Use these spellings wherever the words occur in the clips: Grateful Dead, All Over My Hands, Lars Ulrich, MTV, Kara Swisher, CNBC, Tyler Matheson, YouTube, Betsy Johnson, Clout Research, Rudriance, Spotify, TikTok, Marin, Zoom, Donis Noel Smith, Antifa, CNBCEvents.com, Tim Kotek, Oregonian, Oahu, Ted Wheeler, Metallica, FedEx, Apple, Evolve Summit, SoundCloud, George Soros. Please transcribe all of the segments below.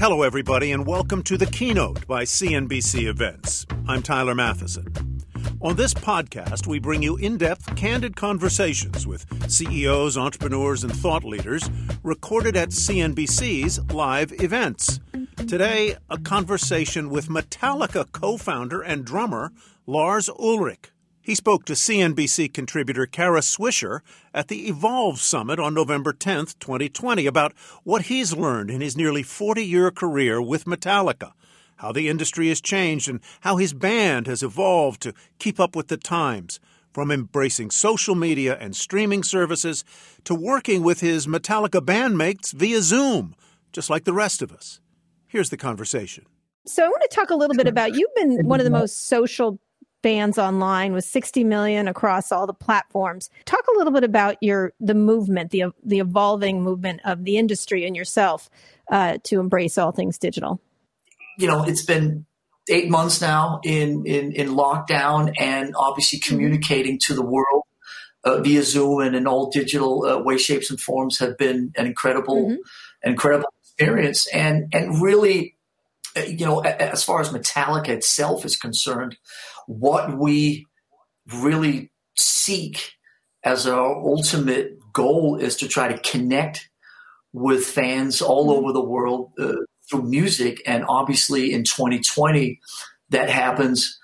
Hello, everybody, and welcome to The Keynote by CNBC Events. I'm Tyler Matheson. On this podcast, we bring you in-depth, candid conversations with CEOs, entrepreneurs, and thought leaders recorded at CNBC's live events. Today, a conversation with Metallica co-founder and drummer Lars Ulrich. He spoke to CNBC contributor Kara Swisher at the Evolve Summit on November 10, 2020, about what he's learned in his nearly 40-year career with Metallica, how the industry has changed, and how his band has evolved to keep up with the times, from embracing social media and streaming services to working with his Metallica bandmates via Zoom, just like the rest of us. Here's the conversation. So I want to talk a little bit about, you've been one of the most social bands online with 60 million across all the platforms. Talk a little bit about the movement, the evolving movement of the industry and yourself to embrace all things digital. You know, it's been 8 months now in lockdown, and obviously communicating to the world via Zoom and in all digital ways, shapes, and forms have been an incredible experience. And really, you know, as far as Metallica itself is concerned, what we really seek as our ultimate goal is to try to connect with fans all over the world through music. And obviously in 2020, that happens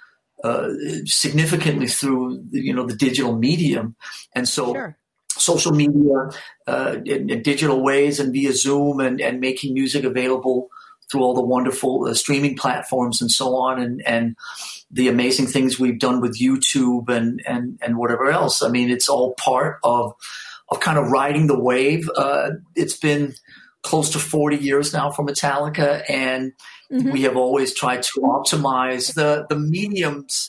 significantly through, the digital medium. And so social media in digital ways and via Zoom and making music available through all the wonderful streaming platforms and so on, and the amazing things we've done with YouTube and whatever else. I mean, it's all part of kind of riding the wave. It's been close to 40 years now for Metallica, and we have always tried to optimize the mediums,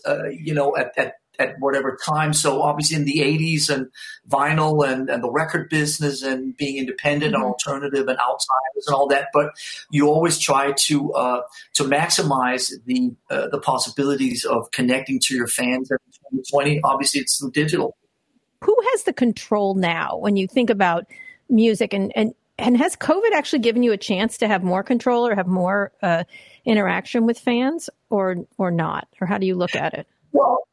at whatever time. So obviously in the 80s and vinyl and the record business and being independent and alternative and outsiders and all that. But you always try to maximize the possibilities of connecting to your fans. In 2020, obviously it's through digital. Who has the control now when you think about music? And has COVID actually given you a chance to have more control or have more interaction with fans or not? Or how do you look at it? Well,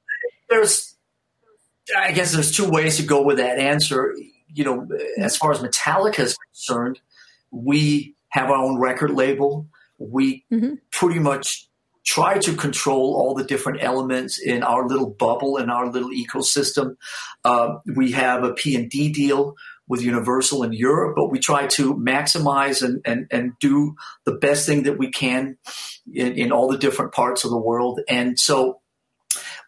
I guess there's two ways to go with that answer. You know, as far as Metallica is concerned, we have our own record label. We pretty much try to control all the different elements in our little bubble, in our little ecosystem. We have a P&D deal with Universal in Europe, but we try to maximize and do the best thing that we can in all the different parts of the world. And so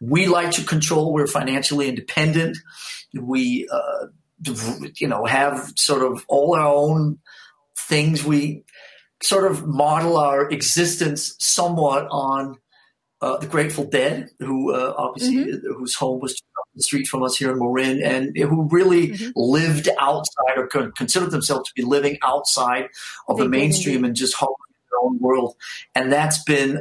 we like to control. We're financially independent. We, have sort of all our own things. We sort of model our existence somewhat on the Grateful Dead, who obviously whose home was the street from us here in Marin, and who really lived outside or considered themselves to be living outside of the mainstream and just home in their own world. And that's been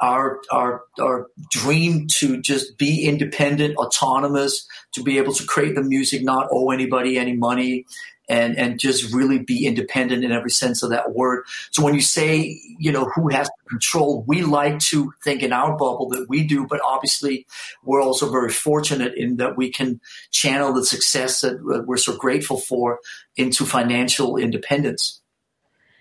our dream, to just be independent, autonomous, to be able to create the music, not owe anybody any money, and just really be independent in every sense of that word. So when you say, who has control, we like to think in our bubble that we do, but obviously we're also very fortunate in that we can channel the success that we're so grateful for into financial independence.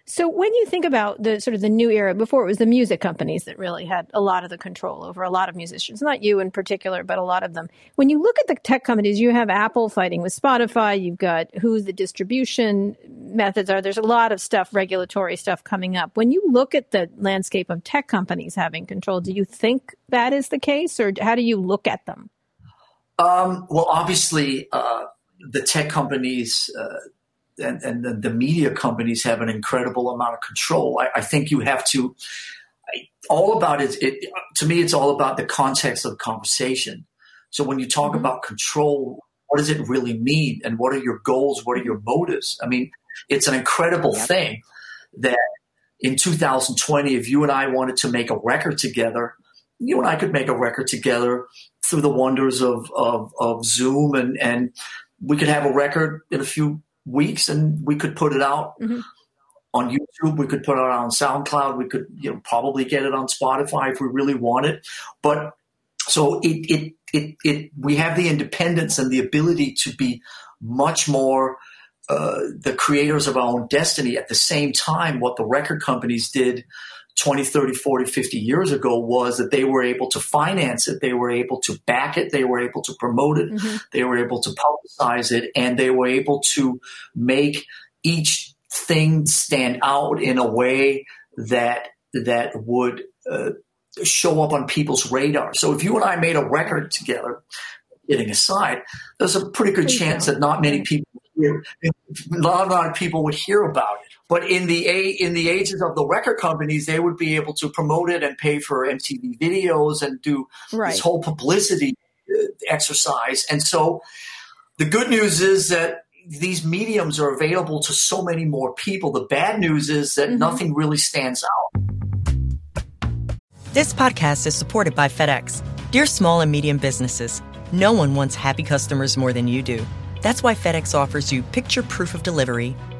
So when you think about the sort of the new era, before it was the music companies that really had a lot of the control over a lot of musicians, not you in particular, but a lot of them. When you look at the tech companies, you have Apple fighting with Spotify, you've got who's the distribution methods are. There's a lot of stuff, regulatory stuff coming up. When you look at the landscape of tech companies having control, do you think that is the case, or how do you look at them? Well, obviously, the tech companies and the media companies have an incredible amount of control. I think you have to all about it, to me, it's all about the context of the conversation. So when you talk about control, what does it really mean? And what are your goals? What are your motives? I mean, it's an incredible thing that in 2020, if you and I wanted to make a record together, you and I could make a record together through the wonders of Zoom, and we could have a record in a few weeks, and we could put it out on YouTube. We could put it out on SoundCloud. We could, you know, probably get it on Spotify if we really wanted. But so we have the independence and the ability to be much more the creators of our own destiny. At the same time, what the record companies did 20, 30, 40, 50 years ago was that they were able to finance it. They were able to back it. They were able to promote it. They were able to publicize it, and they were able to make each thing stand out in a way that would show up on people's radar. So if you and I made a record together, kidding aside, there's a pretty good chance that not many people would hear about it. But in the ages of the record companies, they would be able to promote it and pay for MTV videos and do this whole publicity exercise. And so the good news is that these mediums are available to so many more people. The bad news is that nothing really stands out. This podcast is supported by FedEx. Dear small and medium businesses, no one wants happy customers more than you do. That's why FedEx offers you picture proof of delivery,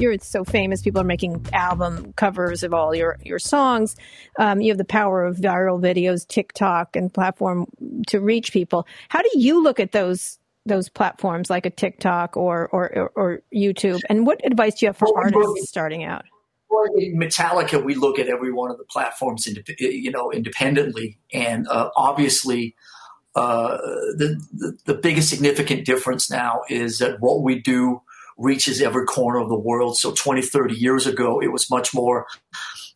You're so famous. People are making album covers of all your songs. You have the power of viral videos, TikTok, and platform to reach people. How do you look at those platforms like a TikTok or YouTube? And what advice do you have for artists starting out? Well, in Metallica, we look at every one of the platforms, independently, and obviously. The biggest significant difference now is that what we do reaches every corner of the world. So 20, 30 years ago, it was much more,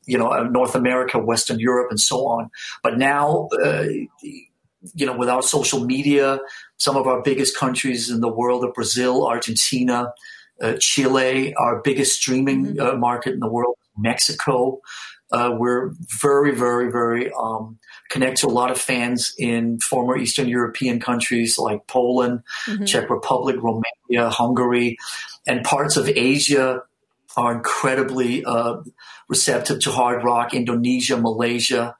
North America, Western Europe, and so on. But now, with our social media, some of our biggest countries in the world are Brazil, Argentina, Chile, our biggest streaming market in the world, Mexico. We're very, very, very connect to a lot of fans in former Eastern European countries like Poland, Czech Republic, Romania, Hungary, and parts of Asia are incredibly receptive to hard rock, Indonesia, Malaysia,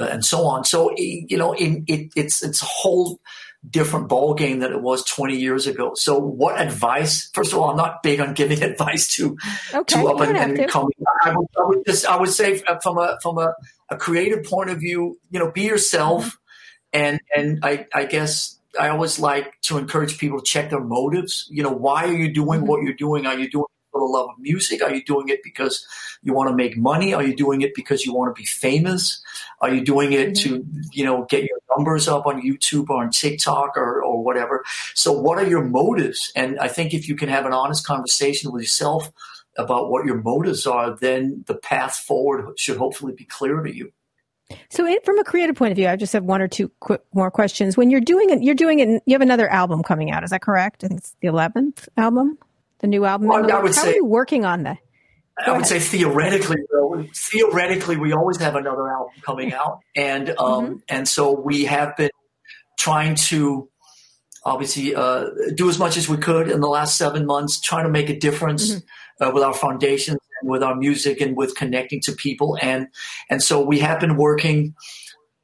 and so on. So, it's a whole different ball game than it was 20 years ago. So what advice? First of all, I'm not big on giving advice to up and coming. I would say from a creative point of view, be yourself. And I guess I always like to encourage people to check their motives. Why are you doing what you're doing? Are you doing it for the love of music? Are you doing it because you want to make money? Are you doing it because you want to be famous? Are you doing it to, get your numbers up on YouTube or on TikTok or whatever? So what are your motives? And I think if you can have an honest conversation with yourself about what your motives are, then the path forward should hopefully be clear to you. So from a creative point of view, I just have one or two quick more questions. When you're doing it, you have another album coming out. Is that correct? I think it's the 11th album, the new album. Well, how are you working on that? I would say theoretically, we always have another album coming out. And, and so we have been trying to obviously do as much as we could in the last 7 months, trying to make a difference with our foundations and with our music and with connecting to people. And so we have been working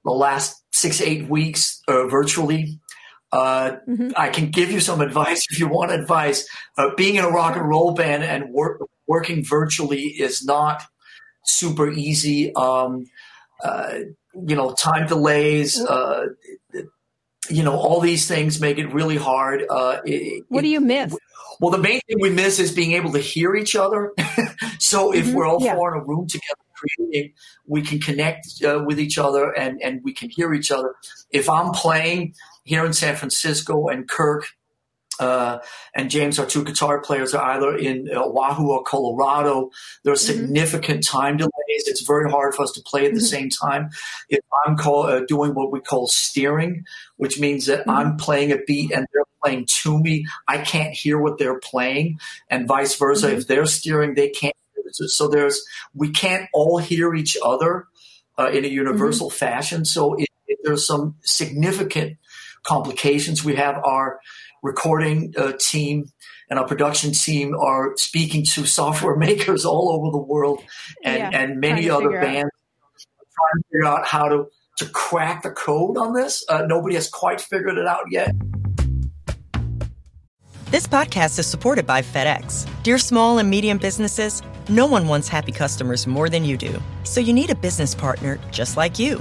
the last 6-8 weeks virtually. I can give you some advice if you want advice. Being in a rock and roll band and working virtually is not super easy. Time delays, all these things make it really hard. What do you miss? Well, the main thing we miss is being able to hear each other. So if we're all four in a room together, creating, we can connect with each other and we can hear each other. If I'm playing here in San Francisco and Kirk and James, our two guitar players, are either in Oahu or Colorado, there are significant time delays. It's very hard for us to play at the same time. If I'm doing what we call steering, which means that I'm playing a beat and they're playing to me, I can't hear what they're playing, and vice versa. If they're steering, they can't hear it. So we can't all hear each other in a universal fashion. So if there's some significant complications, we have our recording team and our production team are speaking to software makers all over the world and many other bands trying to figure out how to crack the code on this. Nobody has quite figured it out yet. This podcast is supported by FedEx. Dear small and medium businesses, no one wants happy customers more than you do. So you need a business partner just like you.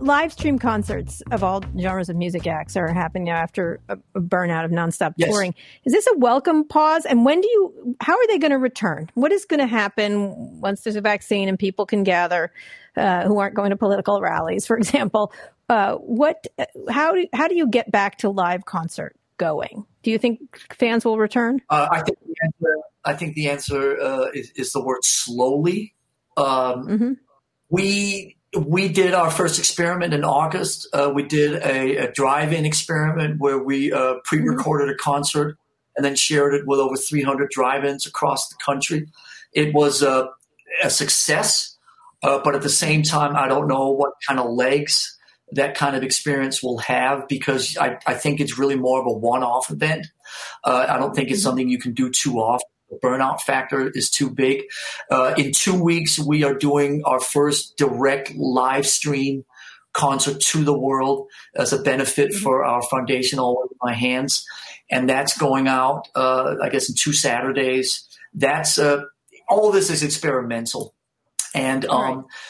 Live stream concerts of all genres of music acts are happening now after a burnout of nonstop touring. Is this a welcome pause? And how are they going to return? What is going to happen once there's a vaccine and people can gather who aren't going to political rallies, for example? How do you get back to live concert going? Do you think fans will return? I think the answer is the word slowly. We did our first experiment in August. We did a drive-in experiment where we pre-recorded a concert and then shared it with over 300 drive-ins across the country. It was a success, but at the same time, I don't know what kind of legs that kind of experience will have, because I think it's really more of a one-off event. I don't think it's something you can do too often. The burnout factor is too big. In 2 weeks, we are doing our first direct live stream concert to the world as a benefit for our foundation, All Over My Hands. And that's going out, I guess, in 2 Saturdays. That's all of this is experimental. And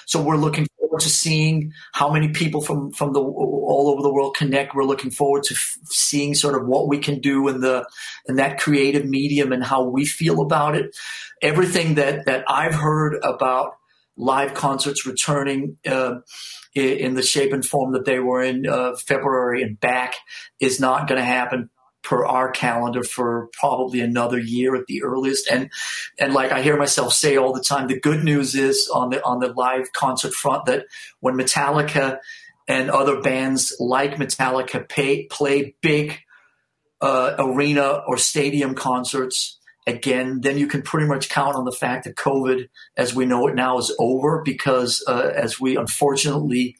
so we're looking forward to seeing how many people from all over the world connect. We're looking forward to seeing sort of what we can do in that creative medium and how we feel about it. Everything that I've heard about live concerts returning in the shape and form that they were in February and back is not going to happen per our calendar for probably another year at the earliest. And like I hear myself say all the time, the good news is on the live concert front that when Metallica and other bands like Metallica play big arena or stadium concerts again, then you can pretty much count on the fact that COVID, as we know it now, is over, because as we unfortunately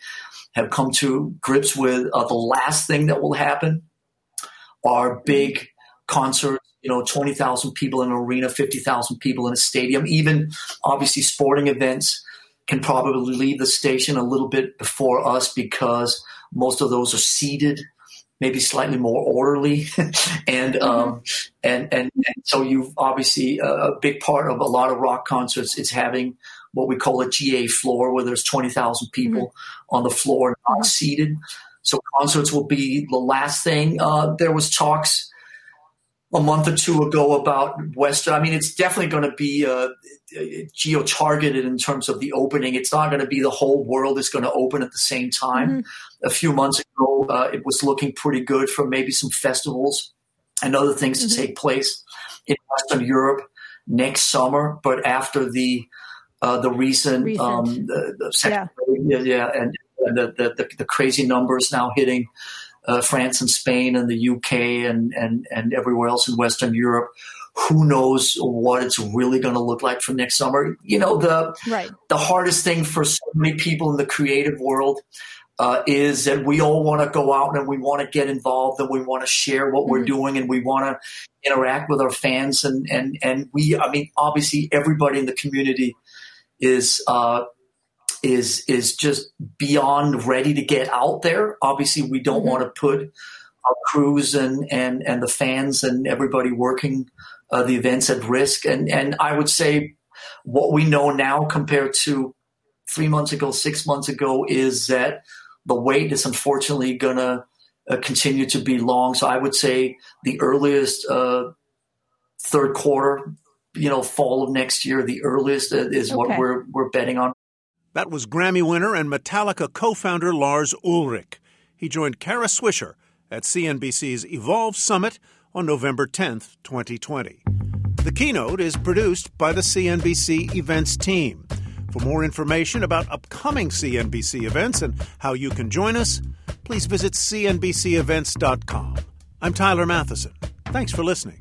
have come to grips with, the last thing that will happen are big concerts, 20,000 people in an arena, 50,000 people in a stadium. Even obviously sporting events can probably leave the station a little bit before us, because most of those are seated, maybe slightly more orderly. And so you've obviously a big part of a lot of rock concerts is having what we call a GA floor, where there's 20,000 people on the floor, not seated. So concerts will be the last thing. There was talks a month or two ago about Western. I mean, it's definitely going to be geo-targeted in terms of the opening. It's not going to be the whole world is going to open at the same time. A few months ago, it was looking pretty good for maybe some festivals and other things to take place in Western Europe next summer, but after the recent. The crazy numbers now hitting France and Spain and the UK and everywhere else in Western Europe. Who knows what it's really going to look like for next summer? You know, the hardest thing for so many people in the creative world is that we all want to go out and we want to get involved and we want to share what we're doing and we want to interact with our fans. And obviously everybody in the community is just beyond ready to get out there. Obviously we don't want to put our crews and the fans and everybody working the events at risk. And I would say what we know now compared to 3 months ago, 6 months ago, is that the wait is unfortunately going to continue to be long. So I would say the earliest third quarter, fall of next year, the earliest is what we're betting on. That was Grammy winner and Metallica co-founder Lars Ulrich. He joined Kara Swisher at CNBC's Evolve Summit on November 10th, 2020. The keynote is produced by the CNBC Events team. For more information about upcoming CNBC events and how you can join us, please visit CNBCEvents.com. I'm Tyler Matheson. Thanks for listening.